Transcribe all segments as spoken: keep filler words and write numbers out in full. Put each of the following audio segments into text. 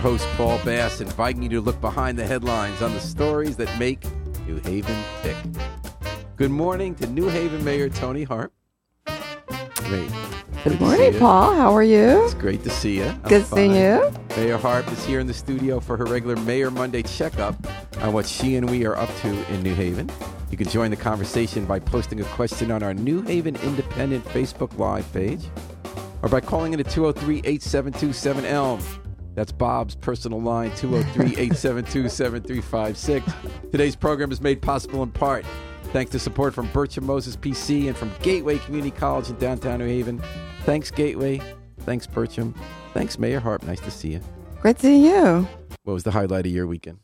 your host, Paul Bass, inviting you to look behind the headlines on the stories that make New Haven tick. Good morning to New Haven Mayor Tony Harp. Great. Good, Good morning, Paul. How are you? It's great to see you. Good seeing you. Mayor Harp is here in the studio for her regular Mayor Monday checkup on what she and we are up to in New Haven. You can join the conversation by posting a question on our New Haven Independent Facebook Live page or by calling in at two oh three, eight seven two, seven E L M. That's Bob's personal line, two oh three, eight seven two, seven three five six. Today's program is made possible in part thanks to support from Bertram Moses P C and from Gateway Community College in downtown New Haven. Thanks, Gateway. Thanks, Bertram. Thanks, Mayor Harp. Nice to see you. Great to see you. What was the highlight of your weekend?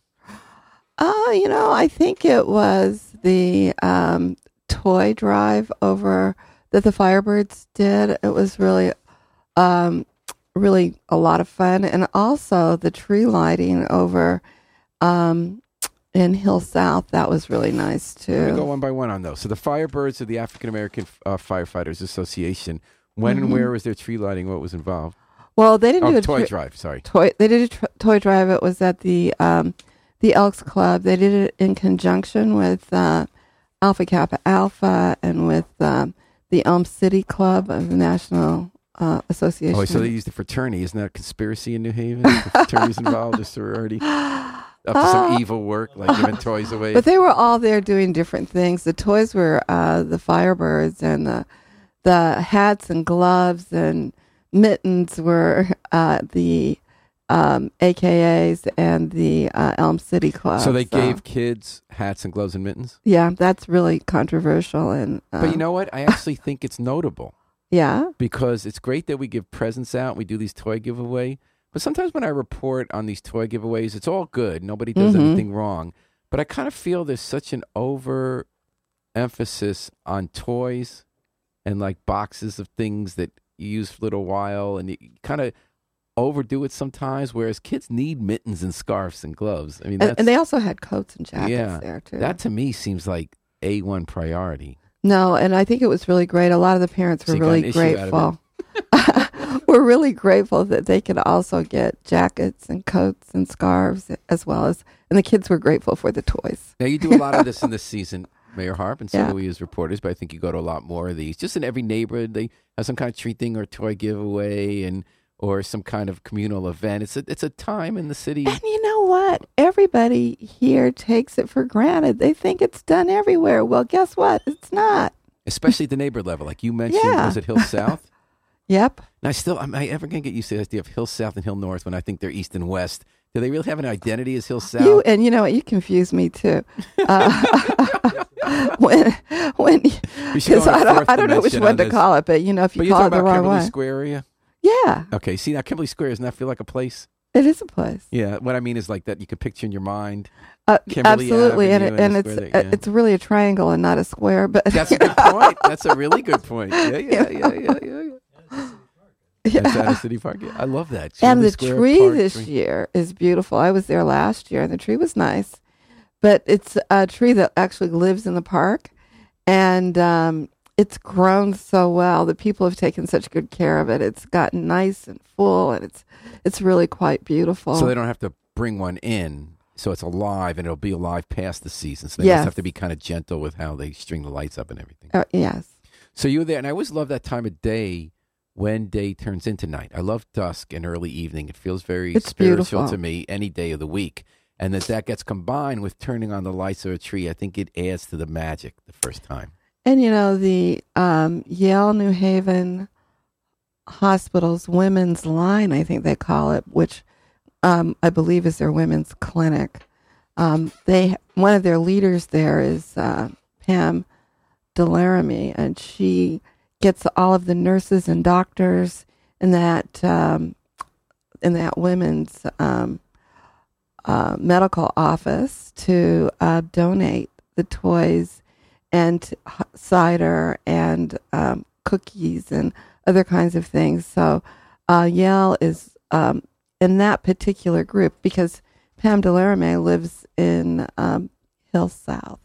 Oh, uh, you know, I think it was the um, toy drive over that the Firebirds did. It was really, um, really a lot of fun. And also the tree lighting over um, in Hill South. That was really nice, too. Let me go one by one on those. So the Firebirds of the African American uh, Firefighters Association. When mm-hmm. and where was their tree lighting? What was involved? Well, they didn't oh, do a toy tri- drive. Sorry. Toy, they did a tr- toy drive. It was at the... Um, The Elks Club. They did it in conjunction with uh, Alpha Kappa Alpha and with um, the Elm City Club of the National uh, Association. Oh, so they used the fraternity. Isn't that a conspiracy in New Haven? The fraternity's involved, the sorority, up to uh, some evil work, like giving toys away. But they were all there doing different things. The toys were uh, the Firebirds, and the the hats and gloves and mittens were uh, the... Um, A K As and the uh, Elm City Club. So they so. gave kids hats and gloves and mittens? Yeah, that's really controversial. And um, But you know what? I actually think it's notable. Yeah? Because it's great that we give presents out, we do these toy giveaway. But sometimes when I report on these toy giveaways, it's all good. Nobody does mm-hmm. anything wrong. But I kind of feel there's such an overemphasis on toys and like boxes of things that you use for a little while, and you kind of overdo it sometimes, whereas kids need mittens and scarves and gloves. I mean, that's, and, and they also had coats and jackets yeah, there too. That to me seems like A one priority. No, and I think it was really great. A lot of the parents were so really grateful. We're really grateful that they could also get jackets and coats and scarves as well as, and the kids were grateful for the toys. Now you do a lot of this in this season, Mayor Harp, and so yeah. do we as reporters, but I think you go to a lot more of these. Just in every neighborhood, they have some kind of tree thing or toy giveaway and or some kind of communal event. It's a, it's a time in the city. And you know what? Everybody here takes it for granted. They think it's done everywhere. Well, guess what? It's not. Especially at the neighbor level. Like you mentioned, yeah. was it Hill South? Yep. And I still, am I ever going to get used to the idea of Hill South and Hill North when I think they're East and West? Do they really have an identity as Hill South? You, and you know what? You confuse me too. Uh, when, when, because I don't, I don't know which one to call it, but you know, if you but call it the wrong one. Square area? Yeah. Okay. See, now Kimberly Square, doesn't that feel like a place? It is a place. Yeah. What I mean is like that you could picture in your mind. Uh, absolutely. Avenue, and, it, and, and it's that, yeah. it's really a triangle and not a square. But That's a good point. That's a really good point. Yeah, yeah, yeah, yeah, yeah. yeah. yeah. That's out of City Park. Yeah. I love that. Kimberly and the Square tree Park, this tree. year is beautiful. I was there last year and the tree was nice. But it's a tree that actually lives in the park. And, um, it's grown so well. The people have taken such good care of it. It's gotten nice and full, and it's it's really quite beautiful. So they don't have to bring one in, so it's alive, and it'll be alive past the season. So they yes. just have to be kind of gentle with how they string the lights up and everything. Uh, yes. So you were there, and I always love that time of day when day turns into night. I love dusk and early evening. It feels very it's spiritual beautiful. to me any day of the week. And that that gets combined with turning on the lights of a tree, I think it adds to the magic the first time. And, you know, the um, Yale New Haven Hospital's women's line, I think they call it, which um, I believe is their women's clinic. Um, they one of their leaders there is uh, Pam DeLaramy, and she gets all of the nurses and doctors in that um, in that women's um, uh, medical office to uh, donate the toys and cider and um, cookies and other kinds of things. So uh, Yale is um, in that particular group because Pam DeLaramy lives in um, Hill South.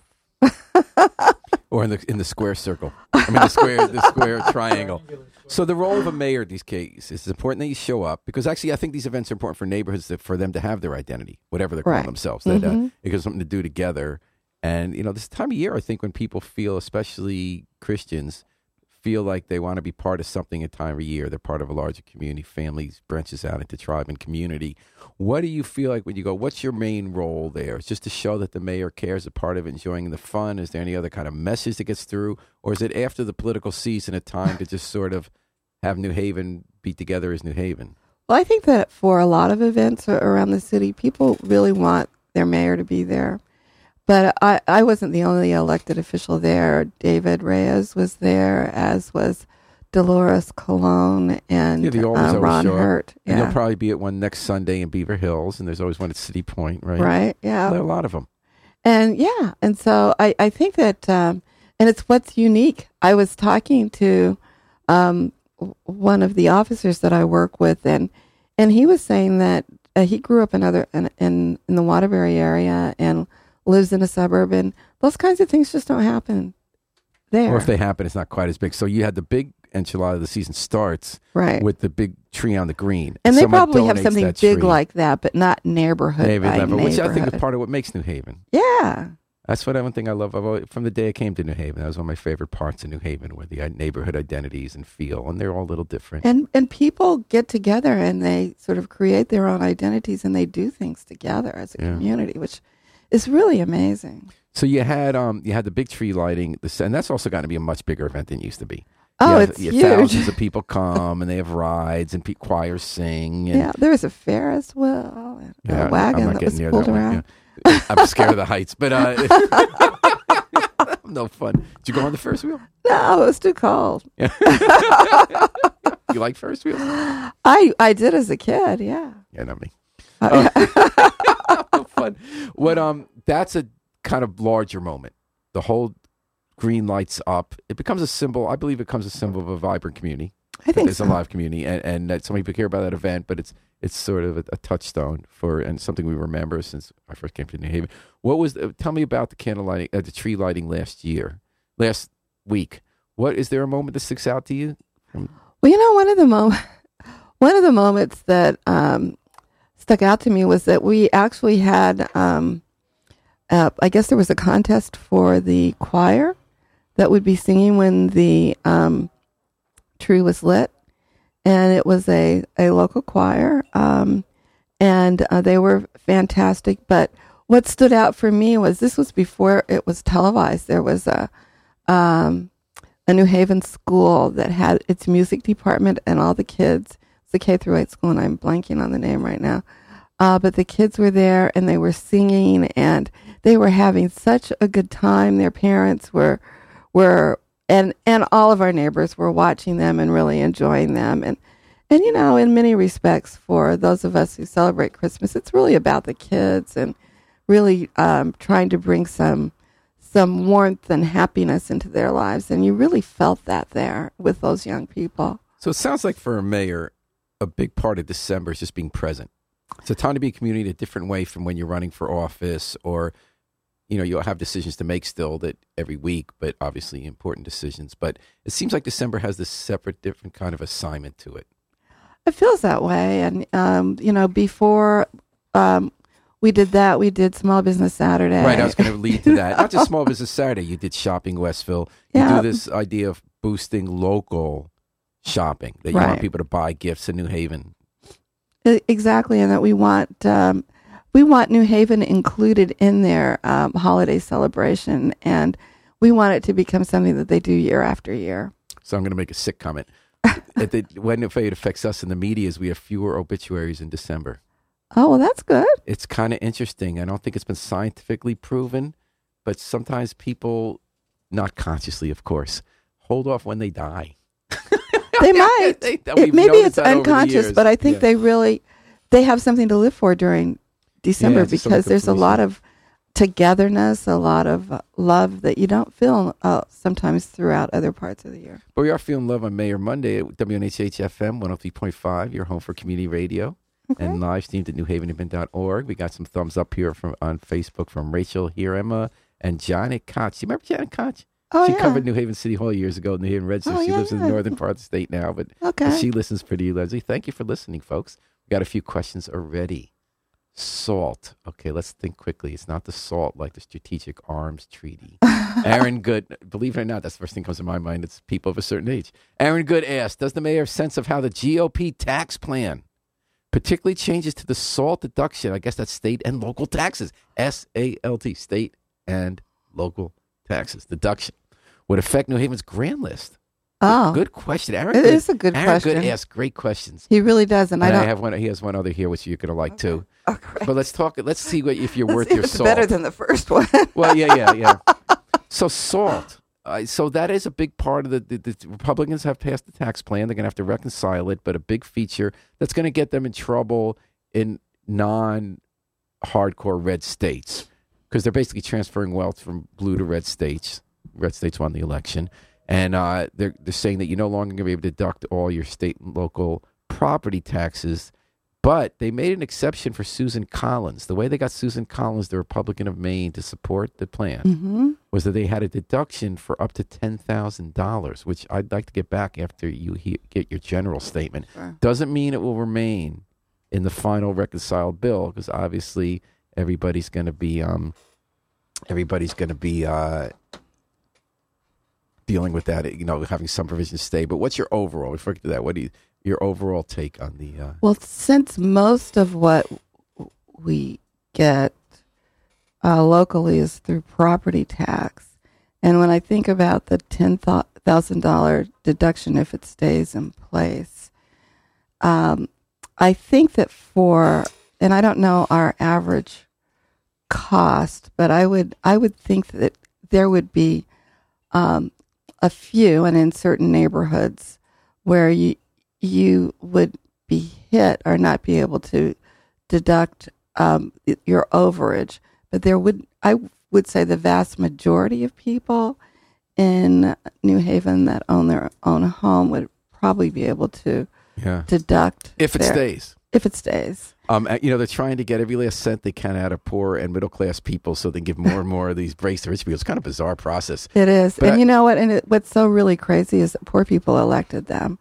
Or in the in the square circle. I mean, the square, the square triangle. So the role of a mayor in these cases is important that you show up, because actually I think these events are important for neighborhoods, that, for them to have their identity, whatever they're right. calling themselves. That mm-hmm. uh, it gives something to do together. And, you know, this time of year, I think, when people feel, especially Christians, feel like they want to be part of something at time of year. They're part of a larger community. Families branches out into tribe and community. What do you feel like when you go, what's your main role there? It's just to show that the mayor cares, a part of enjoying the fun. Is there any other kind of message that gets through? Or is it after the political season a time to just sort of have New Haven be together as New Haven? Well, I think that for a lot of events around the city, people really want their mayor to be there. But I, I wasn't the only elected official there. David Reyes was there, as was Dolores Colon and yeah, uh, Ron Hurt. Yeah. And they'll probably be at one next Sunday in Beaver Hills, and there's always one at City Point, right? Right, yeah. There are a lot of them. And, yeah, and so I, I think that, um, and it's what's unique. I was talking to um, one of the officers that I work with, and, and he was saying that uh, he grew up in, other, in, in, in the Waterbury area, and lives in a suburb, and those kinds of things just don't happen there. Or if they happen, it's not quite as big. So you had the big enchilada, the season starts right. with the big tree on the green. And they Someone probably have something big tree. like that, but not neighborhood neighborhood, by level, neighborhood. Which I think is part of what makes New Haven. Yeah. That's what I one thing I love. I've always, from the day I came to New Haven, that was one of my favorite parts of New Haven, where the neighborhood identities and feel, and they're all a little different. And and people get together, and they sort of create their own identities, and they do things together as a yeah. community, which... it's really amazing. So you had um you had the big tree lighting, the, and that's also got to be a much bigger event than it used to be. Oh, you have, it's you huge. Thousands of people come, and they have rides, and pe- choirs sing. And yeah, there was a Ferris wheel and yeah, a wagon that was pulled that around. Yeah. I'm scared of the heights, but uh, no fun. Did you go on the Ferris wheel? No, it was too cold. You like Ferris wheels? I, I did as a kid, yeah. Yeah, not me. Uh, yeah. Fun. What um that's a kind of larger moment. The whole green lights up. It becomes a symbol. I believe it becomes a symbol of a vibrant community. I think it's so. a live community, and and that so many people care about that event. But it's it's sort of a, a touchstone for and something we remember since I first came to New Haven. What was the, tell me about the candle lighting, uh, the tree lighting last year, last week. What is there a moment that sticks out to you? Um, well, you know, one of the moments, one of the moments that. Um, stuck out to me was that we actually had, um, uh, I guess there was a contest for the choir that would be singing when the um, tree was lit, and it was a, a local choir, um, and uh, they were fantastic. But what stood out for me was this was before it was televised. There was a um, a New Haven school that had its music department, and all the kids. The K through eight school, and I'm blanking on the name right now. Uh, but the kids were there, and they were singing, and they were having such a good time. Their parents were, were, and and all of our neighbors were watching them and really enjoying them. And and you know, in many respects, for those of us who celebrate Christmas, it's really about the kids and really um, trying to bring some some warmth and happiness into their lives. And you really felt that there with those young people. So it sounds like for a mayor, a big part of December is just being present. It's a time to be a community in a different way from when you're running for office, or, you know, you'll have decisions to make still that every week, but obviously important decisions. But it seems like December has this separate, different kind of assignment to it. It feels that way. And, um, you know, before um, we did that, we did Small Business Saturday. Right. I was going to lead to that. Not just Small Business Saturday. You did Shopping Westville. You yeah. do this idea of boosting local shopping, that you right. want people to buy gifts in New Haven. Exactly, and that we want um, we want New Haven included in their um, holiday celebration, and we want it to become something that they do year after year. So I'm going to make a sick comment. At the, when it affects us in the media is we have fewer obituaries in December. Oh, well, that's good. It's kind of interesting. I don't think it's been scientifically proven, but sometimes people, not consciously, of course, hold off when they die. They might. They, it, maybe it's unconscious, but I think yeah. they really, they have something to live for during December yeah, because there's a lot of togetherness, a lot of love that you don't feel uh, sometimes throughout other parts of the year. But we are feeling love on Mayor Monday at W N H H F M one oh three point five, your home for community radio, okay. and live streamed at new haven event dot org. We got some thumbs up here from on Facebook from Rachel Hirema and Janet Koch. Do you remember Janet Koch? Oh, she yeah. covered New Haven City Hall years ago, New Haven Register. Oh, she yeah, lives yeah. in the northern part of the state now, but okay. she listens pretty largely. Thank you for listening, folks. We got a few questions already. Salt. Okay, let's think quickly. It's not the SALT, like the Strategic Arms Treaty. Aaron Good, believe it or not, that's the first thing that comes to my mind. It's people of a certain age. Aaron Good asked, does the mayor have sense of how the G O P tax plan, particularly changes to the SALT deduction, I guess that's state and local taxes, S A L T, state and local taxes, deduction, would affect New Haven's grand list? Oh, good question. Aaron it Good, is a good Aaron question. Aaron Good asks great questions. He really does, and, and I don't. I have one. He has one other here, which you're going to like okay. too. Oh, but let's talk. Let's see what if you're let's worth see your it's salt. Better than the first one. Well, yeah, yeah, yeah. So salt. Uh, so that is a big part of the, the, the Republicans have passed the tax plan. They're going to have to reconcile it, but a big feature that's going to get them in trouble in non-hardcore red states because they're basically transferring wealth from blue to red states. Red states won the election. And uh, they're, they're saying that you're no longer going to be able to deduct all your state and local property taxes. But they made an exception for Susan Collins. The way they got Susan Collins, the Republican of Maine, to support the plan mm-hmm. was that they had a deduction for up to ten thousand dollars, which I'd like to get back after you hear, get your general statement. Sure. Doesn't mean it will remain in the final reconciled bill because obviously everybody's going to be um, everybody's going to be uh, dealing with that, you know, having some provisions stay. But what's your overall? Refer to that. What do you, your overall take on the? Uh... Well, since most of what we get uh, locally is through property tax, and when I think about the ten thousand dollar deduction, if it stays in place, um, I think that for, and I don't know our average cost, but I would I would think that there would be. Um, A few, and in certain neighborhoods where you you would be hit or not be able to deduct um, your overage, but there would I would say the vast majority of people in New Haven that own their own home would probably be able to yeah. deduct if it their, stays. If it stays. Um, you know, they're trying to get every last cent they can out of poor and middle-class people so they give more and more of these breaks to rich people. It's kind of a bizarre process. It is. But and I, you know what? And it, what's so really crazy is that poor people elected them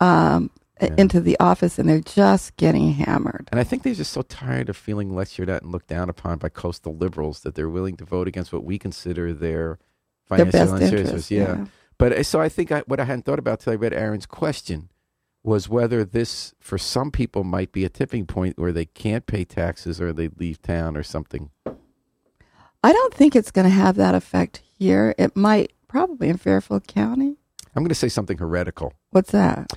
um, yeah. into the office, and they're just getting hammered. And I think they're just so tired of feeling lectured at and looked down upon by coastal liberals that they're willing to vote against what we consider their financial their best interests. Yeah. yeah. But so I think I, what I hadn't thought about until I read Aaron's question was whether this, for some people, might be a tipping point where they can't pay taxes or they leave town or something. I don't think it's going to have that effect here. It might, probably in Fairfield County. I'm going to say something heretical. What's that?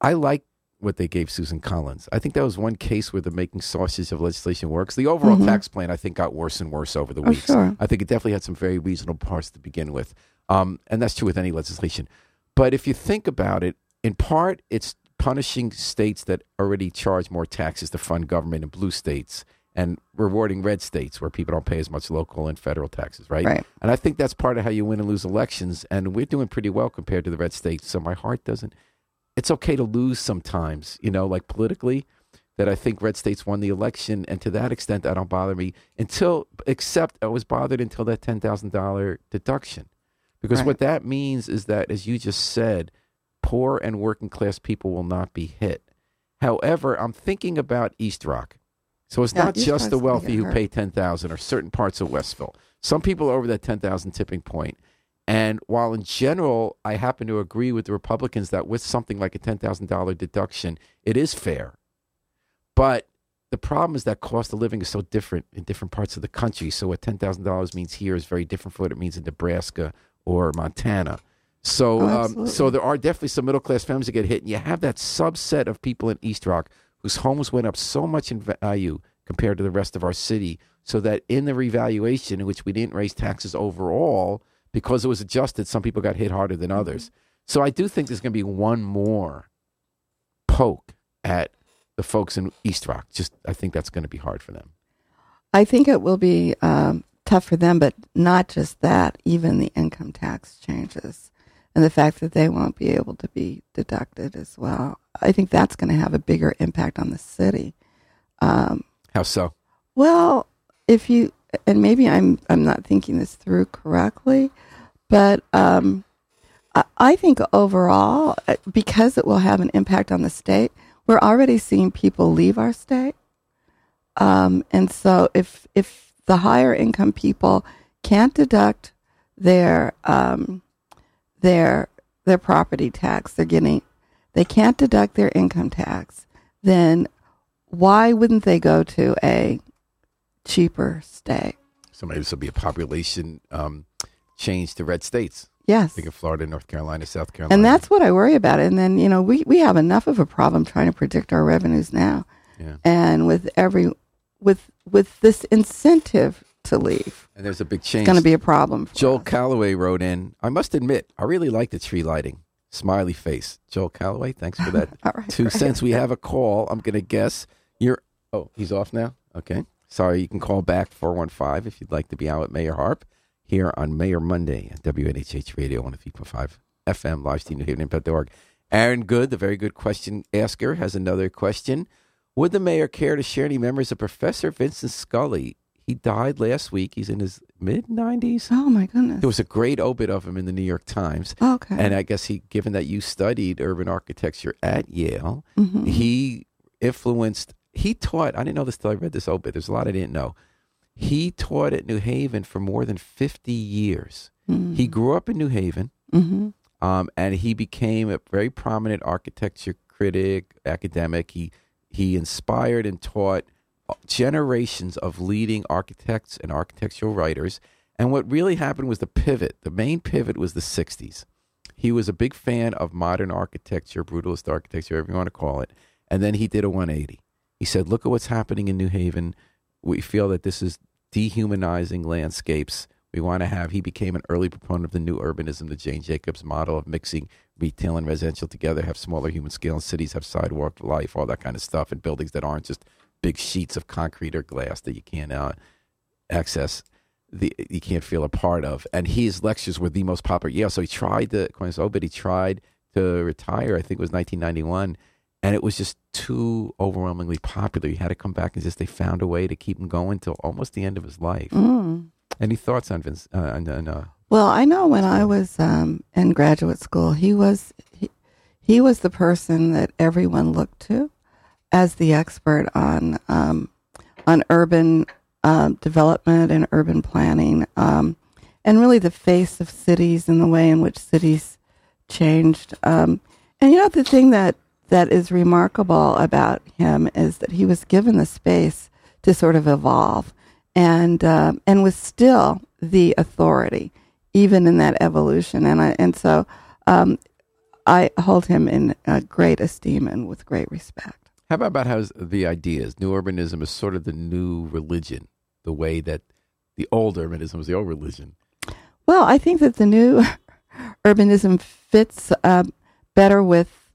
I like what they gave Susan Collins. I think that was one case where the making sausage of legislation works. The overall mm-hmm. tax plan, I think, got worse and worse over the oh, weeks. Sure. I think it definitely had some very reasonable parts to begin with. Um, and that's true with any legislation. But if you think about it, in part, it's punishing states that already charge more taxes to fund government in blue states and rewarding red states where people don't pay as much local and federal taxes, right? Right. And I think that's part of how you win and lose elections. And we're doing pretty well compared to the red states. So my heart doesn't, it's okay to lose sometimes, you know, like politically, that I think red states won the election. And to that extent, that don't bother me until, except I was bothered until that ten thousand dollars deduction. Because right. what that means is that, as you just said, poor and working class people will not be hit. However, I'm thinking about East Rock. So it's yeah, not East just Rock's the wealthy who pay ten thousand dollars or certain parts of Westville. Some people are over that ten thousand dollars tipping point. And while in general, I happen to agree with the Republicans that with something like a ten thousand dollars deduction, it is fair. But the problem is that cost of living is so different in different parts of the country. So what ten thousand dollars means here is very different from what it means in Nebraska or Montana. So oh, um, so there are definitely some middle-class families that get hit. And you have that subset of people in East Rock whose homes went up so much in value compared to the rest of our city, so that in the revaluation, in which we didn't raise taxes overall, because it was adjusted, some people got hit harder than others. Mm-hmm. So I do think there's going to be one more poke at the folks in East Rock. Just I think that's going to be hard for them. I think it will be um, tough for them, but not just that, even the income tax changes. And the fact that they won't be able to be deducted as well. I think that's going to have a bigger impact on the city. Um, How so? Well, if you, and maybe I'm I'm not thinking this through correctly, But um, I think overall, because it will have an impact on the state, we're already seeing people leave our state. Um, and so if if the higher income people can't deduct their um, their their property tax, they're getting they can't deduct their income tax, then why wouldn't they go to a cheaper state? So maybe this will be a population um, change to red states. Yes. Think of Florida, North Carolina, South Carolina. And that's what I worry about. And then, you know, we, we have enough of a problem trying to predict our revenues now. Yeah. And with every with with this incentive to leave, and there's a big change. It's going to be a problem. For Joel us. Calloway wrote in. I must admit, I really like the tree lighting. Smiley face. Joel Calloway, thanks for that. All right, Two right. cents. We have a call. I'm going to guess you're. Oh, he's off now. Okay, sorry. You can call back four one five if you'd like to be out with Mayor Harp here on Mayor Monday at W N H H Radio on one oh three point five F M live stream New Haven Impact dot org. Aaron Good, the very good question asker, has another question. Would the mayor care to share any memories of Professor Vincent Scully? He died last week. He's in his mid-nineties. Oh, my goodness. There was a great obit of him in the New York Times. Oh, okay. And I guess he, given that you studied urban architecture at Yale, mm-hmm. he influenced, he taught, I didn't know this till I read this obit. There's a lot I didn't know. He taught at New Haven for more than fifty years. Mm-hmm. He grew up in New Haven, mm-hmm. um, and he became a very prominent architecture critic, academic. He He inspired and taught generations of leading architects and architectural writers. And what really happened was the pivot. The main pivot was the sixties. He was a big fan of modern architecture, brutalist architecture, whatever you want to call it. And then he did a one eighty. He said, look at what's happening in New Haven. We feel that this is dehumanizing landscapes. We want to have, he became an early proponent of the new urbanism, the Jane Jacobs model of mixing retail and residential together, have smaller human scale in cities, have sidewalk life, all that kind of stuff, and buildings that aren't just big sheets of concrete or glass that you can't uh, access, the you can't feel a part of. And his lectures were the most popular. Yeah, so he tried to, according to Obit, he tried to retire, I think it was nineteen ninety-one, and it was just too overwhelmingly popular. He had to come back and just, they found a way to keep him going till almost the end of his life. Mm. Any thoughts on Vince? Uh, on, on, uh, well, I know when I was um, in graduate school, he was he, he was the person that everyone looked to as the expert on um, on urban uh, development and urban planning, um, and really the face of cities and the way in which cities changed. Um, and you know, the thing that, that is remarkable about him is that he was given the space to sort of evolve. And um, and was still the authority, even in that evolution. And I and so um, I hold him in uh, great esteem and with great respect. How about, about how the ideas? New urbanism is sort of the new religion, the way that the old urbanism was the old religion. Well, I think that the new urbanism fits uh, better with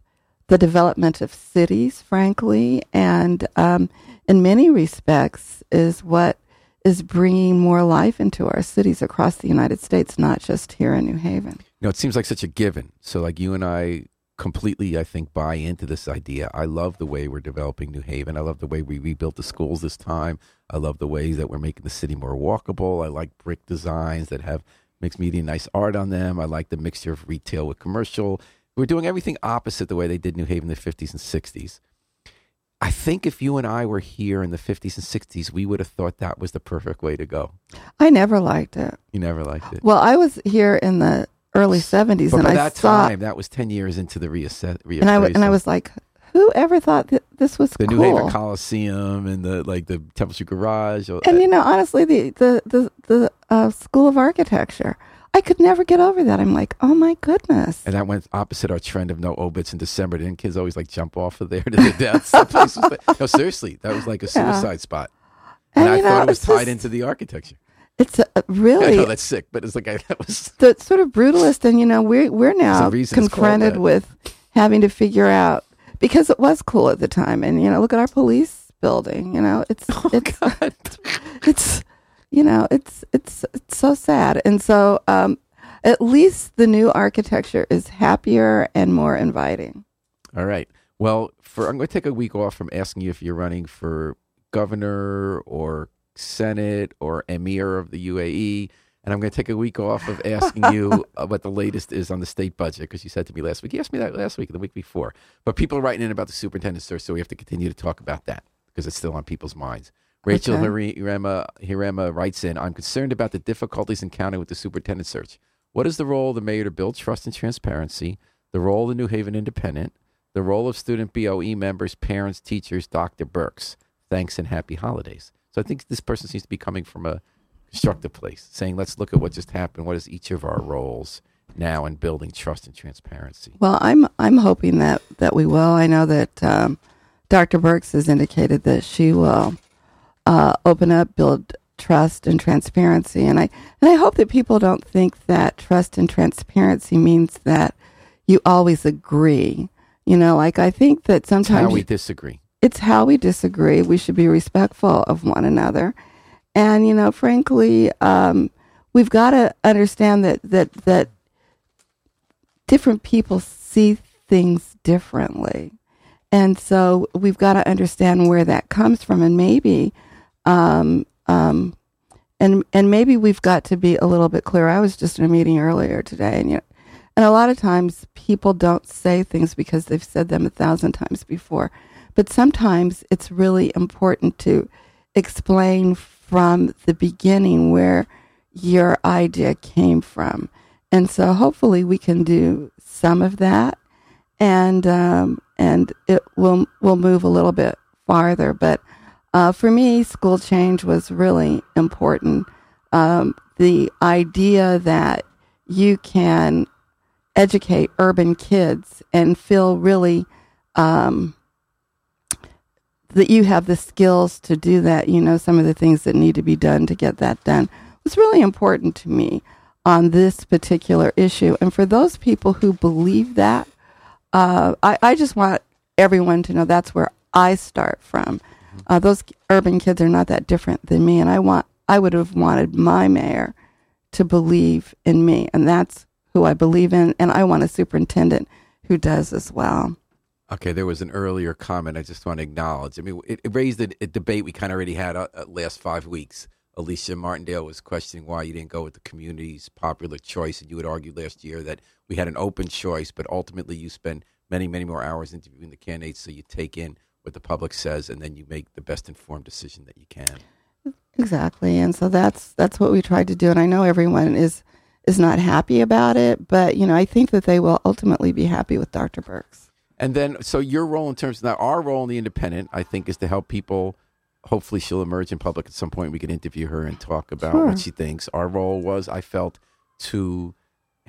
the development of cities, frankly, and um, in many respects is what is bringing more life into our cities across the United States, not just here in New Haven. You know, it seems like such a given. So like you and I completely, I think, buy into this idea. I love the way we're developing New Haven. I love the way we rebuilt the schools this time. I love the ways that we're making the city more walkable. I like brick designs that have mixed media, nice art on them. I like the mixture of retail with commercial. We're doing everything opposite the way they did New Haven in the fifties and sixties. I think if you and I were here in the fifties and sixties, we would have thought that was the perfect way to go. I never liked it. You never liked it. Well, I was here in the early seventies, but and by I that saw, time, that was ten years into the reassess. Reass- and I and I was like, who ever thought that this was the cool? The New Haven Coliseum and the like, the Temple Street Garage. And that. You know, honestly, the the the, the uh, School of Architecture. I could never get over that. I'm like, oh my goodness. And that went opposite our trend of no obits in December. Didn't kids always like jump off of there to the deaths? Like, no, seriously, that was like a suicide yeah. spot. And, and I know, thought it was tied just, into the architecture. It's a, really. I know that's sick, but it's like, I, that was. The sort of brutalist. And, you know, we're, we're now confronted with having to figure out, because it was cool at the time. And, you know, look at our police building. You know, it's, oh, it's, God. it's. You know, it's it's it's so sad. And so um, at least the new architecture is happier and more inviting. All right. Well, for I'm going to take a week off from asking you if you're running for governor or Senate or emir of the U A E. And I'm going to take a week off of asking you what the latest is on the state budget, because you said to me last week, you asked me that last week, the week before. But people are writing in about the superintendent search, so we have to continue to talk about that because it's still on people's minds. Rachel okay. Hirema, Hirema writes in, I'm concerned about the difficulties encountered with the superintendent search. What is the role of the mayor to build trust and transparency, the role of the New Haven Independent, the role of student B O E members, parents, teachers, Doctor Birks? Thanks and happy holidays. So I think this person seems to be coming from a constructive place, saying, let's look at what just happened. What is each of our roles now in building trust and transparency? Well, I'm I'm hoping that, that we will. I know that um, Doctor Birks has indicated that she will uh, open up, build trust and transparency. And I, and I hope that people don't think that trust and transparency means that you always agree. You know, like I think that sometimes... It's how we disagree. It's how we disagree. We should be respectful of one another. And, you know, frankly, um, we've got to understand that, that that different people see things differently. And so we've got to understand where that comes from. And maybe um, um, and and maybe we've got to be a little bit clearer. I was just in a meeting earlier today, and, you know, and a lot of times people don't say things because they've said them a thousand times before. But sometimes it's really important to explain from the beginning where your idea came from. And so hopefully we can do some of that, and um, and it will will move a little bit farther. But uh, for me, school change was really important. Um, the idea that you can educate urban kids and feel really... Um, that you have the skills to do that, you know, some of the things that need to be done to get that done. It's really important to me on this particular issue. And for those people who believe that, uh, I, I just want everyone to know that's where I start from. Uh, those urban kids are not that different than me. And I want, I would have wanted my mayor to believe in me. And that's who I believe in. And I want a superintendent who does as well. Okay, there was an earlier comment I just want to acknowledge. I mean, it, it raised a, a debate we kind of already had uh, last five weeks. Alicia Martindale was questioning why you didn't go with the community's popular choice, and you had argued last year that we had an open choice, but ultimately you spend many, many more hours interviewing the candidates, so you take in what the public says, and then you make the best informed decision that you can. Exactly, and so that's that's what we tried to do, and I know everyone is is not happy about it, but, you know, I think that they will ultimately be happy with Doctor Birks. And then, so your role in terms of now, our role in the Independent, I think, is to help people. Hopefully she'll emerge in public at some point. We can interview her and talk about sure. what she thinks. Our role was, I felt, to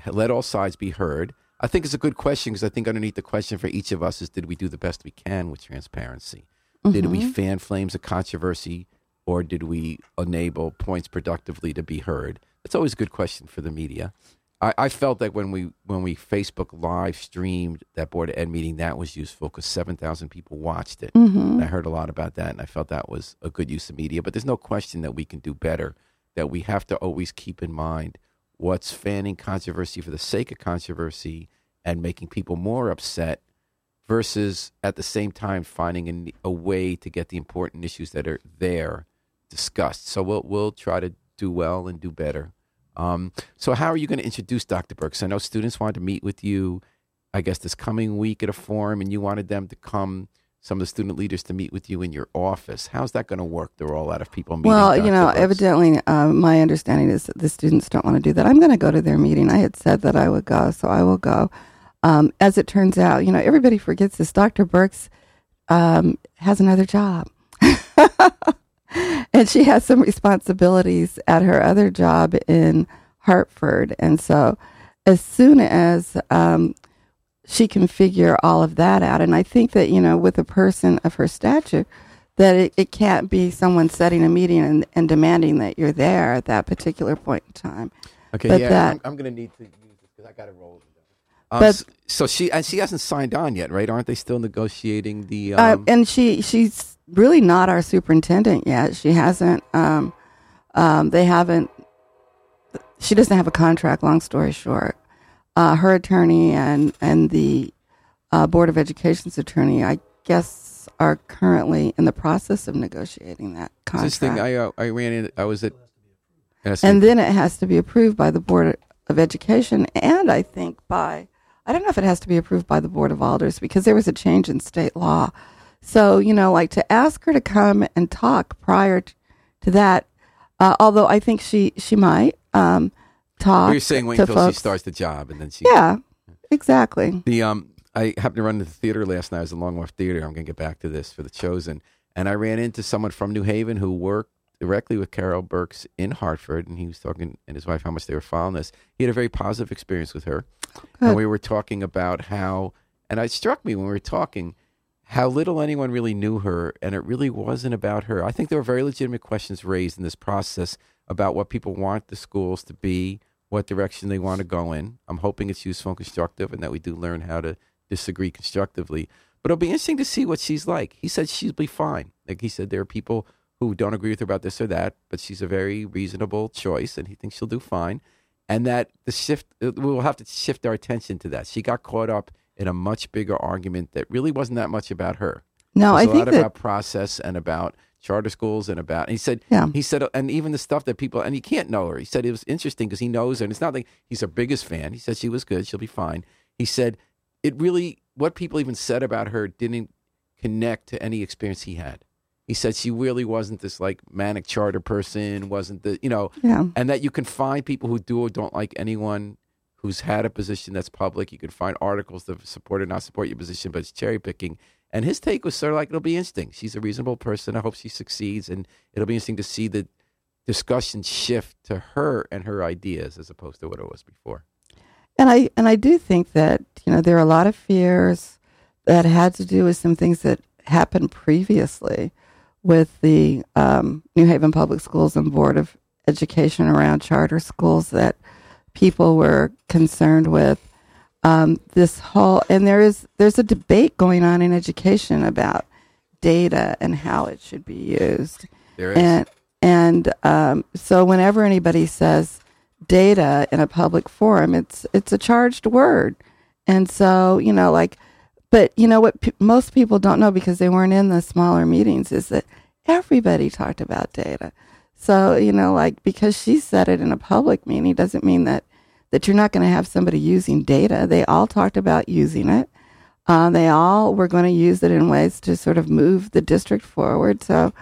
let all sides be heard. I think it's a good question because I think underneath the question for each of us is, did we do the best we can with transparency? Mm-hmm. Did we fan flames of controversy, or did we enable points productively to be heard? That's always a good question for the media. I, I felt that when we when we Facebook live streamed that Board of Ed meeting, that was useful because seven thousand people watched it. Mm-hmm. I heard a lot about that, and I felt that was a good use of media. But there's no question that we can do better, that we have to always keep in mind what's fanning controversy for the sake of controversy and making people more upset versus at the same time finding a, a way to get the important issues that are there discussed. So we'll, we'll try to do well and do better. Um, so how are you going to introduce Doctor Birks? I know students wanted to meet with you, I guess, this coming week at a forum, and you wanted them to come, some of the student leaders, to meet with you in your office. How's that going to work? They're all out of people meeting Well, Doctor you know, Birks. Evidently, uh, my understanding is that the students don't want to do that. I'm going to go to their meeting. I had said that I would go, so I will go. Um, as it turns out, you know, everybody forgets this. Doctor Birks um, has another job. And she has some responsibilities at her other job in Hartford. And so as soon as um, she can figure all of that out, and I think that, you know, with a person of her stature, that it, it can't be someone setting a meeting and, and demanding that you're there at that particular point in time. Okay, but yeah, that, I'm, I'm going to need to use this because I got to roll. Um, but, so she and she hasn't signed on yet, right? Aren't they still negotiating the... Um... Uh, and she she's... really not our superintendent yet. She hasn't, um, um, they haven't, she doesn't have a contract, long story short. Uh, her attorney and, and the uh, Board of Education's attorney, I guess, are currently in the process of negotiating that contract. This thing, I, uh, I ran in, I was at, And then it has to be approved by the Board of Education, and I think by, I don't know if it has to be approved by the Board of Alders, because there was a change in state law. So, you know, like to ask her to come and talk prior t- to that, uh, although I think she, she might um, talk. Well, you're saying wait until folks. She starts the job and then she... Yeah, exactly. The um, I happened to run into the theater last night. It was the Long Wharf Theater. I'm going to get back to this for The Chosen. And I ran into someone from New Haven who worked directly with Carol Birks in Hartford, and he was talking, and his wife, how much they were following this. He had a very positive experience with her. Good. And we were talking about how, and it struck me when we were talking, how little anyone really knew her, and it really wasn't about her. I think there were very legitimate questions raised in this process about what people want the schools to be, what direction they want to go in. I'm hoping it's useful and constructive, and that we do learn how to disagree constructively. But it'll be interesting to see what she's like. He said she'll be fine. Like he said, there are people who don't agree with her about this or that, but she's a very reasonable choice, and he thinks she'll do fine. And that the shift, we'll have to shift our attention to that. She got caught up in a much bigger argument that really wasn't that much about her. No, I think a lot that, about process and about charter schools and about, and he said, yeah. he said, and even the stuff that people, and he can't know her. He said it was interesting because he knows her, and it's not like he's her biggest fan. He said she was good, she'll be fine. He said it really, what people even said about her didn't connect to any experience he had. He said she really wasn't this like manic charter person, wasn't the, you know, yeah. and that you can find people who do or don't like anyone who's had a position that's public. You can find articles that support or not support your position, but it's cherry picking. And his take was sort of like, it'll be interesting. She's a reasonable person. I hope she succeeds. And it'll be interesting to see the discussion shift to her and her ideas as opposed to what it was before. And I, and I do think that, you know, there are a lot of fears that had to do with some things that happened previously with the um, New Haven Public Schools and Board of Education around charter schools that people were concerned with. Um, this whole, and there is, there's a debate going on in education about data and how it should be used. There is. And, and um, so whenever anybody says data in a public forum, it's, it's a charged word. And so, you know, like, but you know what pe- most people don't know because they weren't in the smaller meetings is that everybody talked about data. So, you know, like because she said it in a public meeting doesn't mean that, that you're not going to have somebody using data. They all talked about using it. Uh, they all were going to use it in ways to sort of move the district forward. So,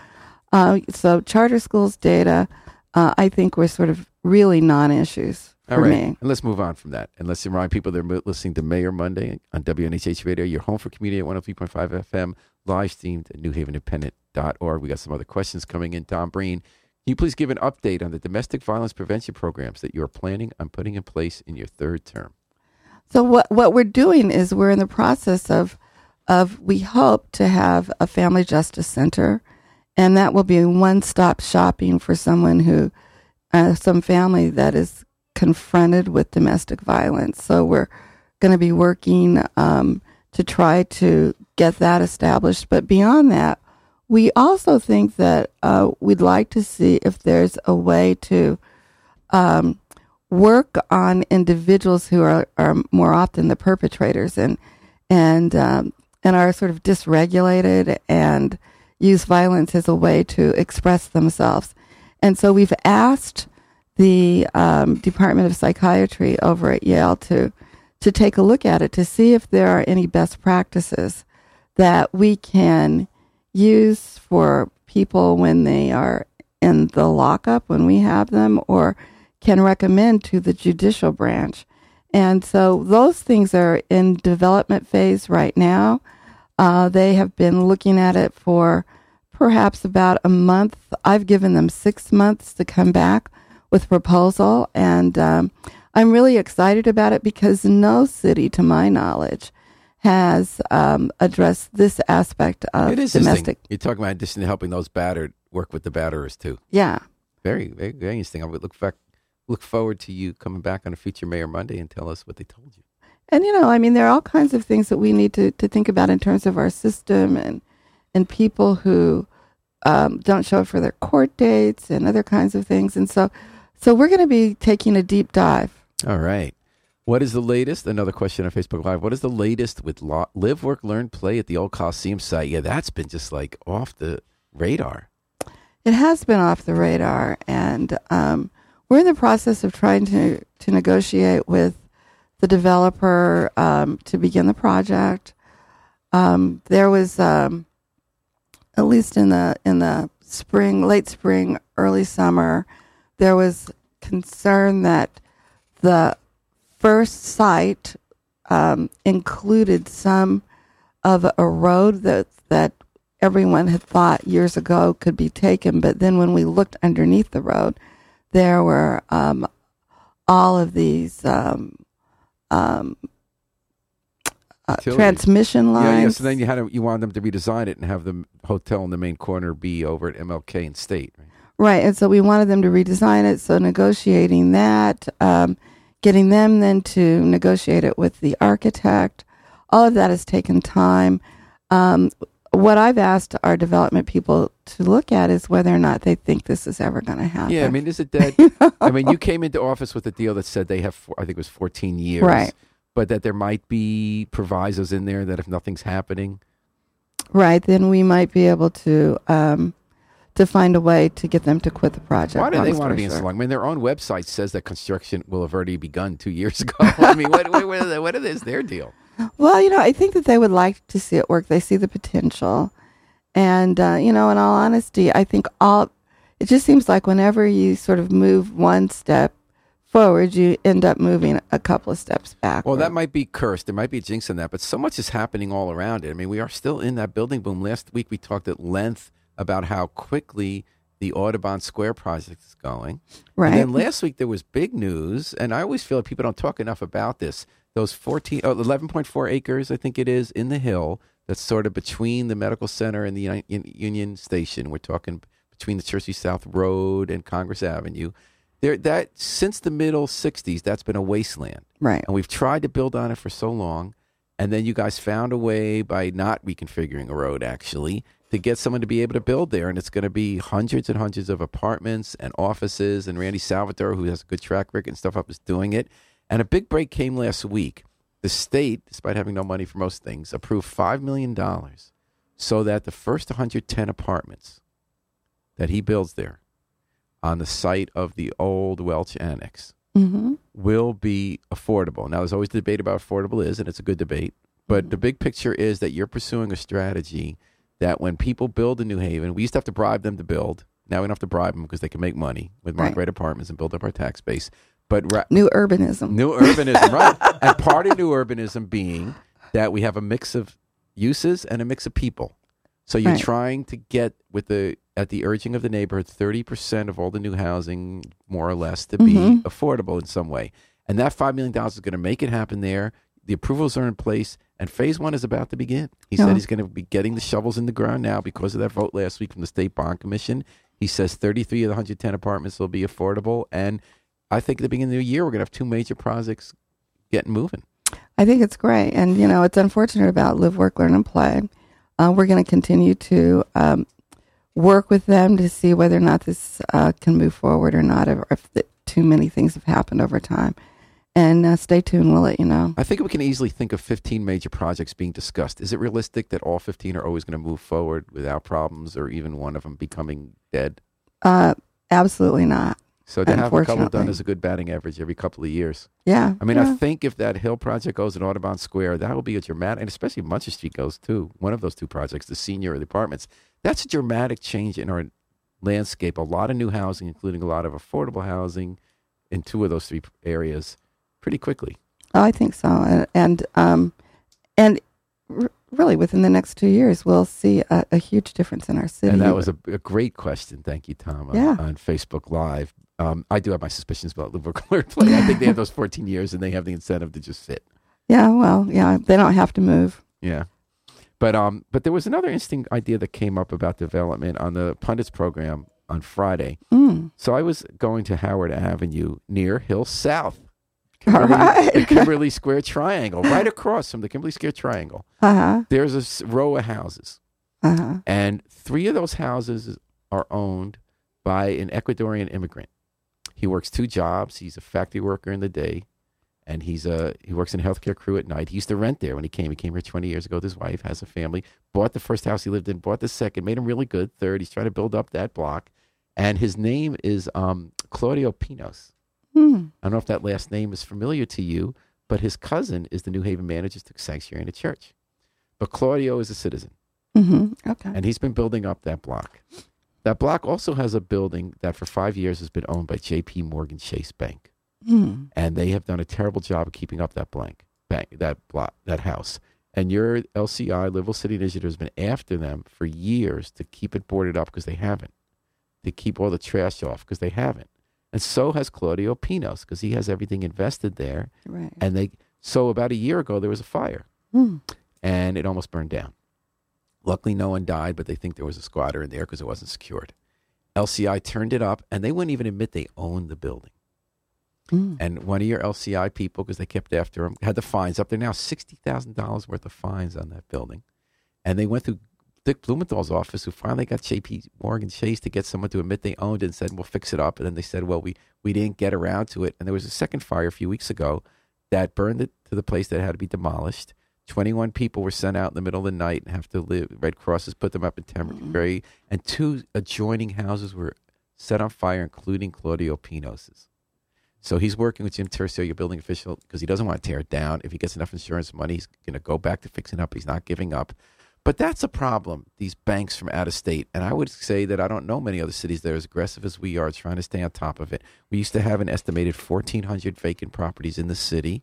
uh, so charter schools data, uh, I think were sort of really non-issues. All right, and let's move on from that. And let's remind people that are listening to Mayor Monday on W N H H Radio, your home for community at one oh three point five F M, live streamed at new haven independent dot org. We got some other questions coming in. Tom Breen, can you please give an update on the domestic violence prevention programs that you're planning on putting in place in your third term? So what what we're doing is we're in the process of, of we hope to have a family justice center, and that will be one-stop shopping for someone who, uh, some family that is confronted with domestic violence. So we're going to be working um, to try to get that established. But beyond that, we also think that uh, we'd like to see if there's a way to um, work on individuals who are, are more often the perpetrators and and um, and are sort of dysregulated and use violence as a way to express themselves. And so we've asked the um, Department of Psychiatry over at Yale to to take a look at it to see if there are any best practices that we can use for people when they are in the lockup, when we have them, or can recommend to the judicial branch. And so those things are in development phase right now. Uh, they have been looking at it for perhaps about a month. I've given them six months to come back with proposal, and um, I'm really excited about it because no city, to my knowledge, has um, addressed this aspect of it is domestic. You're talking about, in addition to helping those battered, work with the batterers too. Yeah, very, very, very interesting. I would look back, look forward to you coming back on a future Mayor Monday and tell us what they told you. And you know, I mean, there are all kinds of things that we need to to think about in terms of our system and and people who um, don't show up for their court dates and other kinds of things, and so. So we're going to be taking a deep dive. All right. What is the latest? Another question on Facebook Live. What is the latest with lo- Live, Work, Learn, Play at the old Coliseum site? Yeah, that's been just like off the radar. It has been off the radar. And um, We're in the process of trying to, to negotiate with the developer um, to begin the project. Um, there was, um, at least in the in the spring, late spring, early summer, there was concern that the first site um, included some of a road that that everyone had thought years ago could be taken, but then when we looked underneath the road, there were um, all of these um, um, uh, transmission lines. Yeah, yeah. So then you had a, you wanted them to redesign it and have the hotel in the main corner be over at M L K and State, right? Right, and so we wanted them to redesign it. So negotiating that, um, getting them then to negotiate it with the architect, all of that has taken time. Um, what I've asked our development people to look at is whether or not they think this is ever going to happen. Yeah, I mean, is it that? You know? I mean, you came into office with a deal that said they have, four, I think it was fourteen years, right? But that there might be provisos in there that if nothing's happening, right, then we might be able to. Um, to find a way to get them to quit the project. Why do they want to be in so long? I mean, their own website says that construction will have already begun two years ago. I mean, what, what, what, what is their deal? Well, you know, I think that they would like to see it work. They see the potential. And, uh, you know, in all honesty, I think all, it just seems like whenever you sort of move one step forward, you end up moving a couple of steps back. Well, that might be cursed. There might be a jinx in that, but so much is happening all around it. I mean, we are still in that building boom. Last week, we talked at length about how quickly the Audubon Square project is going. Right. And then last week there was big news, and I always feel like people don't talk enough about this. Those fourteen, oh, eleven point four acres, I think it is, in the hill that's sort of between the medical center and the Union Station. We're talking between the Churchy South Road and Congress Avenue. There, that since the middle sixties, that's been a wasteland. Right. And we've tried to build on it for so long, and then you guys found a way by not reconfiguring a road, actually, to get someone to be able to build there. And it's going to be hundreds and hundreds of apartments and offices. And Randy Salvatore, who has a good track record and stuff up, is doing it. And a big break came last week. The state, despite having no money for most things, approved five million dollars so that the first one hundred ten apartments that he builds there on the site of the old Welch Annex mm-hmm. will be affordable. Now, there's always the debate about affordable is, and it's a good debate. But mm-hmm. the big picture is that you're pursuing a strategy that when people build in New Haven, we used to have to bribe them to build. Now we don't have to bribe them because they can make money with market rate apartments and build up our tax base. But ra- New urbanism. New urbanism, right. And part of new urbanism being that we have a mix of uses and a mix of people. So you're right. trying to get, with the at the urging of the neighborhood, thirty percent of all the new housing, more or less, to mm-hmm. be affordable in some way. And that five million dollars is going to make it happen there. The approvals are in place, and phase one is about to begin. He no. said he's going to be getting the shovels in the ground now because of that vote last week from the State Bond Commission. He says thirty-three of the one hundred ten apartments will be affordable, and I think at the beginning of the year we're going to have two major projects getting moving. I think it's great, and you know it's unfortunate about Live, Work, Learn, and Play. Uh, we're going to continue to um, work with them to see whether or not this uh, can move forward or not, or if the, too many things have happened over time. And uh, stay tuned, we'll let you know. I think we can easily think of fifteen major projects being discussed. Is it realistic that all fifteen are always going to move forward without problems or even one of them becoming dead? Uh, absolutely not. So to have a couple done is a good batting average every couple of years. Yeah. I mean, yeah. I think if that Hill project goes in Audubon Square, that will be a dramatic, and especially if Muncher Street goes too, one of those two projects, the senior or the apartments, that's a dramatic change in our landscape. A lot of new housing, including a lot of affordable housing in two of those three areas. Pretty quickly. Oh, I think so. And and, um, and r- really within the next two years, we'll see a, a huge difference in our city. And that was a, a great question. Thank you, Tom, on, yeah. on Facebook Live. Um, I do have my suspicions about Liverpool Play. I think they have those fourteen years and they have the incentive to just sit. Yeah, well, yeah, they don't have to move. Yeah. But, um, but there was another interesting idea that came up about development on the Pundits program on Friday. Mm. So I was going to Howard Avenue near Hill South. Kimberly, right. The Kimberly Square Triangle, right across from the Kimberly Square Triangle. Uh-huh. There's a row of houses. Uh-huh. And three of those houses are owned by an Ecuadorian immigrant. He works two jobs. He's a factory worker in the day, and he's a he works in a healthcare crew at night. He used to rent there when he came. He came here twenty years ago with his wife, has a family, bought the first house he lived in, bought the second, made him really good, third. He's trying to build up that block. And his name is um, Claudio Piños. Mm. I don't know if that last name is familiar to you, but his cousin is the New Haven manager to Sanctuary and the Church. But Claudio is a citizen. Mm-hmm. Okay. And he's been building up that block. That block also has a building that for five years has been owned by J P. Morgan Chase Bank. Mm. And they have done a terrible job of keeping up that blank bank, that block, that house. And your L C I, Livable City Initiative, has been after them for years to keep it boarded up because they haven't. To keep all the trash off because they haven't. And so has Claudio Piños because he has everything invested there. Right. And they, so about a year ago, there was a fire. Mm. And it almost burned down. Luckily, no one died, but they think there was a squatter in there because it wasn't secured. L C I turned it up, and they wouldn't even admit they owned the building. Mm. And one of your L C I people, because they kept after them, had the fines up there now, sixty thousand dollars worth of fines on that building. And they went through Dick Blumenthal's office, who finally got J P. Morgan Chase to get someone to admit they owned it and said, we'll fix it up. And then they said, well, we, we didn't get around to it. And there was a second fire a few weeks ago that burned it to the place that had to be demolished. twenty-one people were sent out in the middle of the night and have to live. Red Cross has put them up in temporary. Mm-hmm. And two adjoining houses were set on fire, including Claudio Piños's. So he's working with Jim Tercio, your building official, because he doesn't want to tear it down. If he gets enough insurance money, he's going to go back to fixing up. He's not giving up. But that's a problem, these banks from out of state. And I would say that I don't know many other cities that are as aggressive as we are trying to stay on top of it. We used to have an estimated fourteen hundred vacant properties in the city.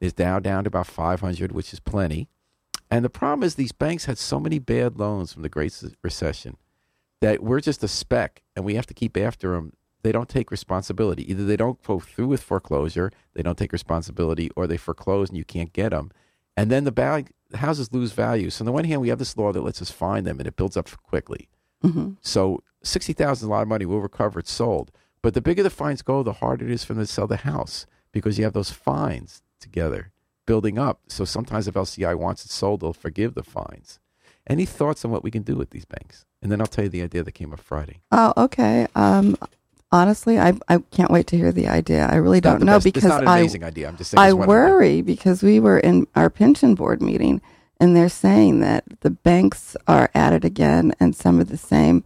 It's now down to about five hundred, which is plenty. And the problem is these banks had so many bad loans from the Great Recession that we're just a speck, and we have to keep after them. They don't take responsibility. Either they don't go through with foreclosure, they don't take responsibility, or they foreclose and you can't get them. And then the, bank, the houses lose value. So on the one hand, we have this law that lets us find them, and it builds up quickly. Mm-hmm. So sixty thousand dollars is a lot of money. We'll recover. It's sold. But the bigger the fines go, the harder it is for them to sell the house because you have those fines together, building up. So sometimes if L C I wants it sold, they'll forgive the fines. Any thoughts on what we can do with these banks? And then I'll tell you the idea that came up Friday. Oh, okay. Um, honestly, I I can't wait to hear the idea. I really don't know best. Because it's not an I, amazing idea. I'm just saying I worry because we were in our pension board meeting and they're saying that the banks are at it again and some of the same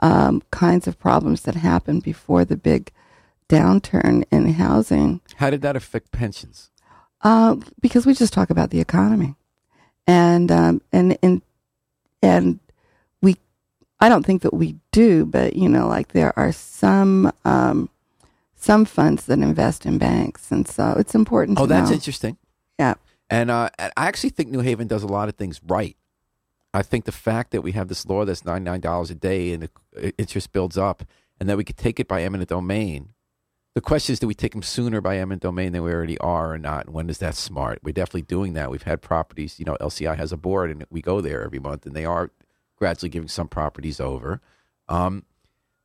um, kinds of problems that happened before the big downturn in housing. How did that affect pensions? Uh, because we just talk about the economy, and um, and and and we, I don't think that we do, but you know, like there are some um, some funds that invest in banks, and so it's important. Oh, to that's know. Interesting. Yeah, and uh, I actually think New Haven does a lot of things right. I think the fact that we have this law that's ninety-nine dollars a day and the interest builds up, and that we could take it by eminent domain. The question is, do we take them sooner by eminent domain than we already are or not? And when is that smart? We're definitely doing that. We've had properties, you know, L C I has a board and we go there every month and they are gradually giving some properties over. Um,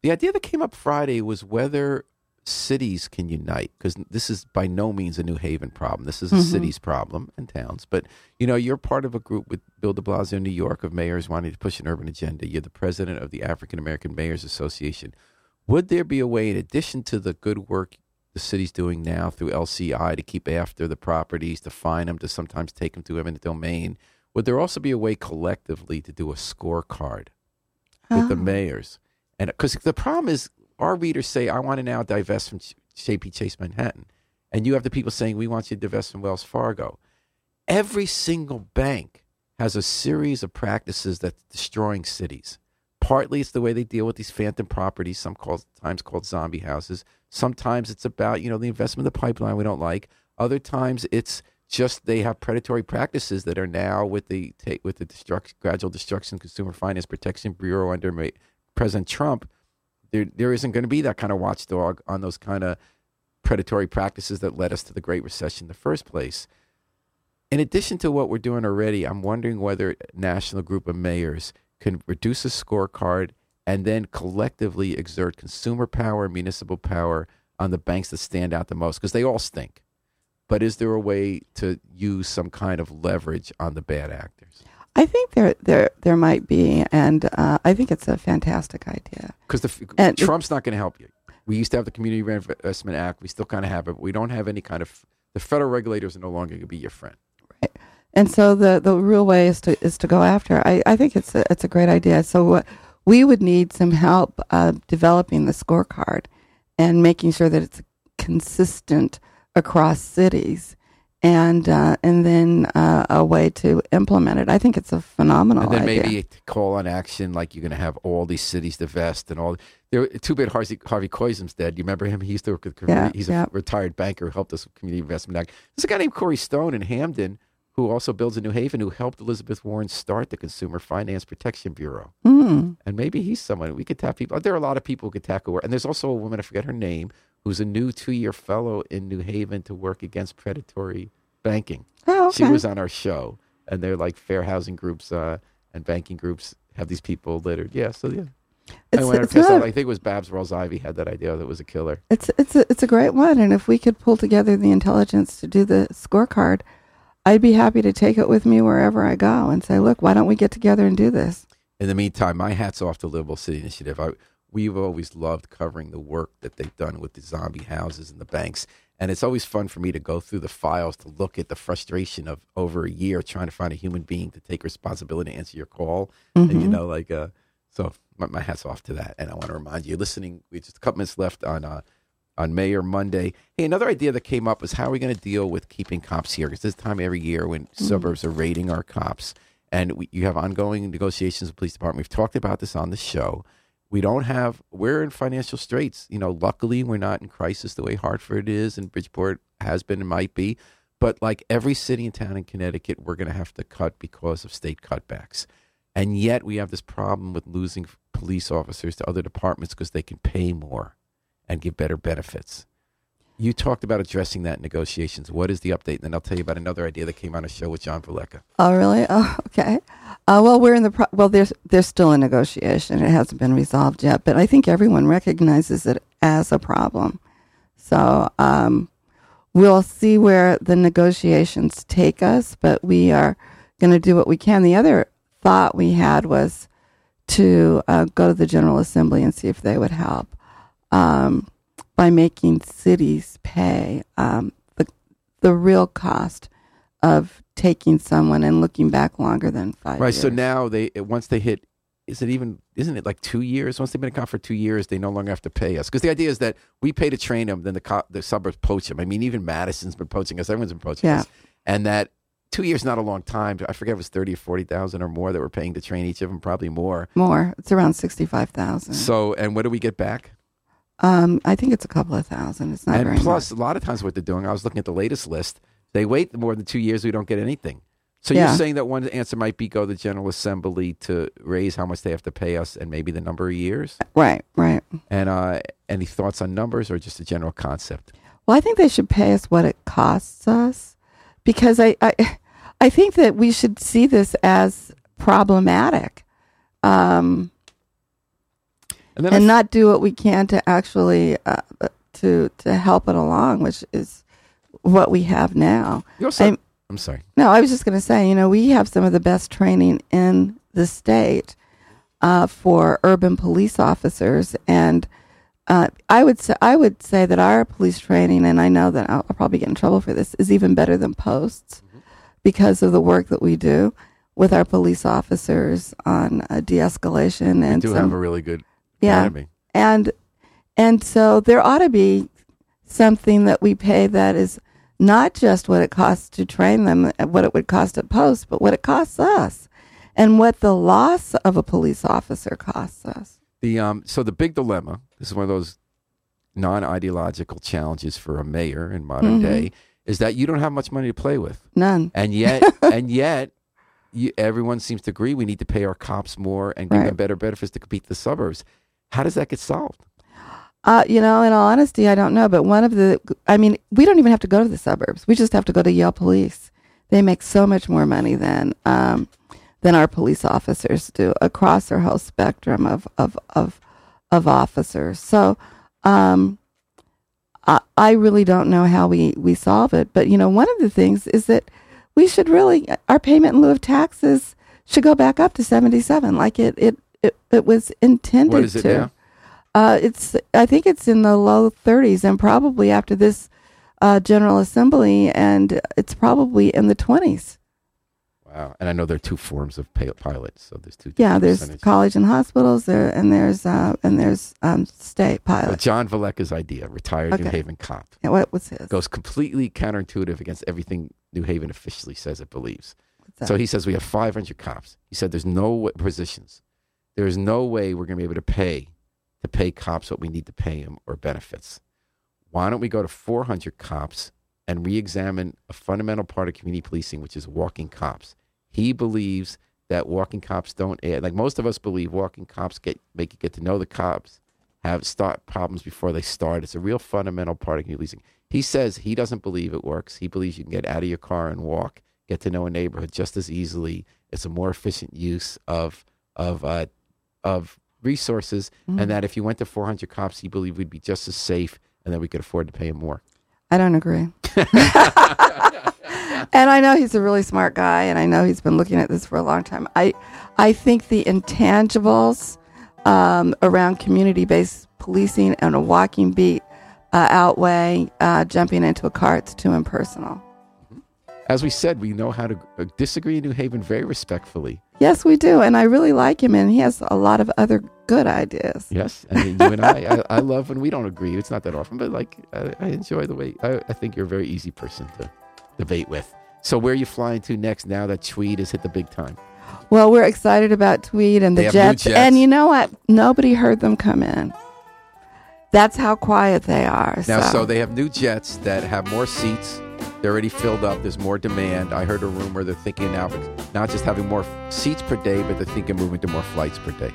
the idea that came up Friday was whether cities can unite, because this is by no means a New Haven problem. This is a mm-hmm. city's problem and towns. But, you know, you're part of a group with Bill de Blasio in New York of mayors wanting to push an urban agenda. You're the president of the African American Mayors Association. Would there be a way, in addition to the good work the city's doing now through L C I to keep after the properties, to fine them, to sometimes take them to eminent domain, would there also be a way collectively to do a scorecard with oh. the mayors? And because the problem is our readers say, I want to now divest from J P. Chase Manhattan. And you have the people saying, we want you to divest from Wells Fargo. Every single bank has a series of practices that's destroying cities. Partly it's the way they deal with these phantom properties, sometimes called zombie houses. Sometimes it's about, you know, the investment in the pipeline we don't like. Other times it's just they have predatory practices that are now with the take with the destruct, gradual destruction Consumer Finance Protection Bureau under May, President Trump. There, there isn't going to be that kind of watchdog on those kind of predatory practices that led us to the Great Recession in the first place. In addition to what we're doing already, I'm wondering whether a national group of mayors can reduce a scorecard and then collectively exert consumer power, municipal power on the banks that stand out the most because they all stink. But is there a way to use some kind of leverage on the bad actors? I think there there there might be, and uh, I think it's a fantastic idea. Because Trump's not going to help you. We used to have the Community Reinvestment Act. We still kind of have it. But we don't have any kind of – the federal regulators are no longer going to be your friend. Right. And so the, the real way is to is to go after. I, I think it's a, it's a great idea. So what, we would need some help uh, developing the scorecard and making sure that it's consistent across cities, and uh, and then uh, a way to implement it. I think it's a phenomenal idea. And then idea. Maybe call on action, like you're going to have all these cities to vest and all. There, two-bit Harvey, Harvey Coisen's dead. You remember him? He used to work with community. Yeah, he's yeah. a retired banker who helped us with Community Investment Act. There's a guy named Corey Stone in Hamden who also builds in New Haven, who helped Elizabeth Warren start the Consumer Finance Protection Bureau. Mm. And maybe he's someone we could tap people. There are a lot of people who could tackle work. And there's also a woman, I forget her name, who's a new two-year fellow in New Haven to work against predatory banking. Oh, okay. She was on our show, and they're like fair housing groups uh, and banking groups have these people littered. Yeah, so yeah. It's, I, it's not, I think it was Babs Rolls-Ivy had that idea that was a killer. It's it's a, it's a great one, and if we could pull together the intelligence to do the scorecard, I'd be happy to take it with me wherever I go and say, look, why don't we get together and do this? In the meantime, my hat's off to Livable City Initiative. I, we've always loved covering the work that they've done with the zombie houses and the banks. And it's always fun for me to go through the files to look at the frustration of over a year trying to find a human being to take responsibility to answer your call. Mm-hmm. And, you know, like, uh, so my, my hat's off to that. And I want to remind you, listening, we just a couple minutes left on uh, on Mayor Monday. Hey, another idea that came up was how are we going to deal with keeping cops here? Because this time every year when mm-hmm. suburbs are raiding our cops, and we, you have ongoing negotiations with the police department. We've talked about this on the show. We don't have, we're in financial straits. You know, luckily we're not in crisis the way Hartford is and Bridgeport has been and might be. But like every city and town in Connecticut, we're going to have to cut because of state cutbacks. And yet we have this problem with losing police officers to other departments because they can pay more and give better benefits. You talked about addressing that in negotiations. What is the update? And then I'll tell you about another idea that came on a show with John Verlecka. Oh, really? Oh, okay. Uh, well, we're in the pro- well. There's there's still a negotiation. It hasn't been resolved yet, but I think everyone recognizes it as a problem. So um, we'll see where the negotiations take us. But we are going to do what we can. The other thought we had was to uh, go to the General Assembly and see if they would help. Um, by making cities pay um, the, the real cost of taking someone and looking back longer than five right, years. Right, so now they once they hit, is it even, isn't it like two years? Once they've been a cop for two years, they no longer have to pay us. Because the idea is that we pay to train them, then the, cop, the suburbs poach them. I mean, even Madison's been poaching us. Everyone's been poaching yeah. us. And that two years is not a long time. I forget if it was thirty or forty thousand or more that we're paying to train each of them, probably more. More. It's around sixty-five thousand. So, and what do we get back? Um, I think it's a couple of thousand. It's not and very And plus, much. A lot of times what they're doing, I was looking at the latest list, they wait more than two years, we don't get anything. So yeah. you're saying that one answer might be go to the General Assembly to raise how much they have to pay us and maybe the number of years? Right, right. And uh, any thoughts on numbers or just a general concept? Well, I think they should pay us what it costs us because I, I, I think that we should see this as problematic. Um And, and not do what we can to actually uh, to to help it along, which is what we have now. Also, I'm, I'm sorry. No, I was just going to say, you know, we have some of the best training in the state uh, for urban police officers, and uh, I would say I would say that our police training, and I know that I'll, I'll probably get in trouble for this, is even better than Post's mm-hmm. because of the work that we do with our police officers on uh, de-escalation. And we do some, have a really good. Yeah, and and so there ought to be something that we pay that is not just what it costs to train them, what it would cost at Post, but what it costs us, and what the loss of a police officer costs us. The um, so the big dilemma. This is one of those non-ideological challenges for a mayor in modern mm-hmm. day is that you don't have much money to play with. None, and yet and yet. You, everyone seems to agree we need to pay our cops more and give right. them better benefits to compete the suburbs. How does that get solved? Uh, you know, in all honesty, I don't know. But one of the, I mean, we don't even have to go to the suburbs. We just have to go to Yale Police. They make so much more money than um, than our police officers do across our whole spectrum of of of, of officers. So um, I, I really don't know how we, we solve it. But, you know, one of the things is that we should really, our payment in lieu of taxes should go back up to seventy-seven, like it it, it, it was intended to. What is it now? Uh, it's, I think it's in the low thirties, and probably after this uh, General Assembly, and it's probably in the twenties. Wow. Wow. And I know there are two forms of pilots, so there's two. Yeah, there's college and hospitals there, and there's uh, and there's um, state pilots. Uh, John Valeka's idea, retired okay. New Haven cop. Yeah, what was his? Goes completely counterintuitive against everything New Haven officially says it believes. So he says we have five hundred cops. He said there's no positions. There is no way we're going to be able to pay to pay cops what we need to pay them or benefits. Why don't we go to four hundred cops and reexamine a fundamental part of community policing, which is walking cops? He believes that walking cops don't add. Like most of us believe, walking cops get make you get to know the cops, have start problems before they start. It's a real fundamental part of community policing. He says he doesn't believe it works. He believes you can get out of your car and walk, get to know a neighborhood just as easily. It's a more efficient use of of uh, of resources, mm-hmm. and that if you went to four hundred cops, he believed we'd be just as safe, and that we could afford to pay him more. I don't agree. And I know he's a really smart guy, and I know he's been looking at this for a long time. I I think the intangibles um, around community-based policing and a walking beat uh, outweigh uh, jumping into a car. It's too impersonal. As we said, we know how to disagree in New Haven very respectfully. Yes, we do. And I really like him, and he has a lot of other good ideas. Yes. And you and I, I, I love when we don't agree. It's not that often, but like I, I enjoy the way, I, I think you're a very easy person to debate with. So where are you flying to next now that Tweed has hit the big time? Well, we're excited about Tweed and the Jets, Jets. And you know what? Nobody heard them come in. That's how quiet they are. Now, so, so they have new Jets that have more seats. They're already filled up. There's more demand. I heard a rumor they're thinking now not just having more seats per day, but they're thinking moving to more flights per day.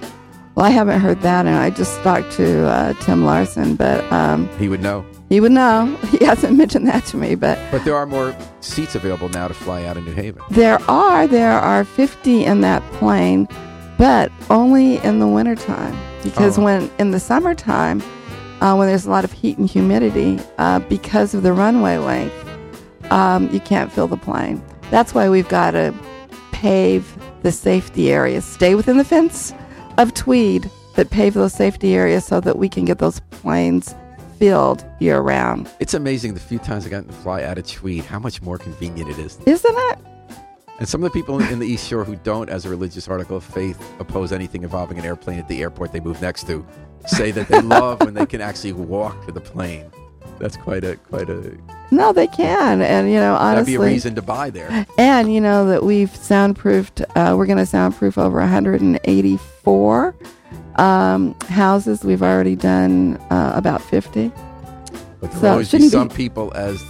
Well, I haven't heard that, and I just talked to uh, Tim Larson, but um, he would know. He would know. He hasn't mentioned that to me, but but there are more seats available now to fly out of New Haven. There are. There are fifty in that plane, but only in the wintertime, because oh. when in the summertime, uh, when there's a lot of heat and humidity, uh, because of the runway length. Um, you can't fill the plane. That's why we've got to pave the safety areas. Stay within the fence of Tweed, but pave those safety areas so that we can get those planes filled year-round. It's amazing the few times I've gotten to fly out of Tweed, how much more convenient it is. Isn't it? And some of the people in the East Shore who don't, as a religious article of faith, oppose anything involving an airplane at the airport they move next to, say that they love when they can actually walk to the plane. That's quite a quite a. No, they can, and you know, honestly, that'd be a reason to buy there. And you know that we've soundproofed. Uh, we're going to soundproof over one hundred eighty-four um, houses. We've already done uh, about fifty. But there so always be some be, people as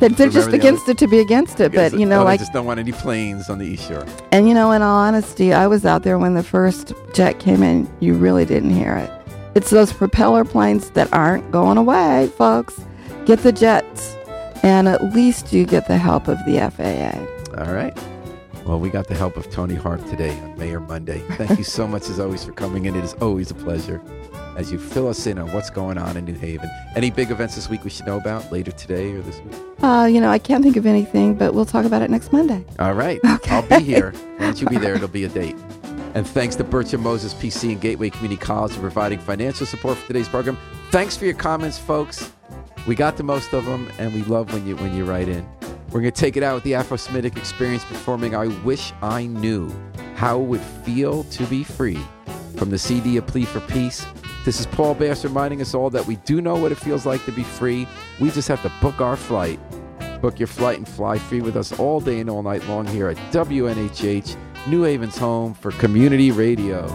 that they're just against the it to be against it. But you know, oh, like they just don't want any planes on the East Shore. And you know, in all honesty, I was out there when the first jet came in. You really didn't hear it. It's those propeller planes that aren't going away, folks. Get the jets, and at least you get the help of the F A A. All right. Well, we got the help of Tony Harp today on Mayor Monday. Thank you so much, as always, for coming in. It is always a pleasure as you fill us in on what's going on in New Haven. Any big events this week we should know about later today or this week? Uh, you know, I can't think of anything, but we'll talk about it next Monday. All right. Okay. I'll be here. Once you be there, it'll be a date. And thanks to Bertram Moses P C and Gateway Community College for providing financial support for today's program. Thanks for your comments, folks. We got to most of them, and we love when you when you write in. We're going to take it out with the Afro-Semitic Experience performing I Wish I Knew How It Would Feel to Be Free from the C D A Plea for Peace. This is Paul Bass reminding us all that we do know what it feels like to be free. We just have to book our flight. Book your flight and fly free with us all day and all night long here at W N H H, New Haven's home for community radio.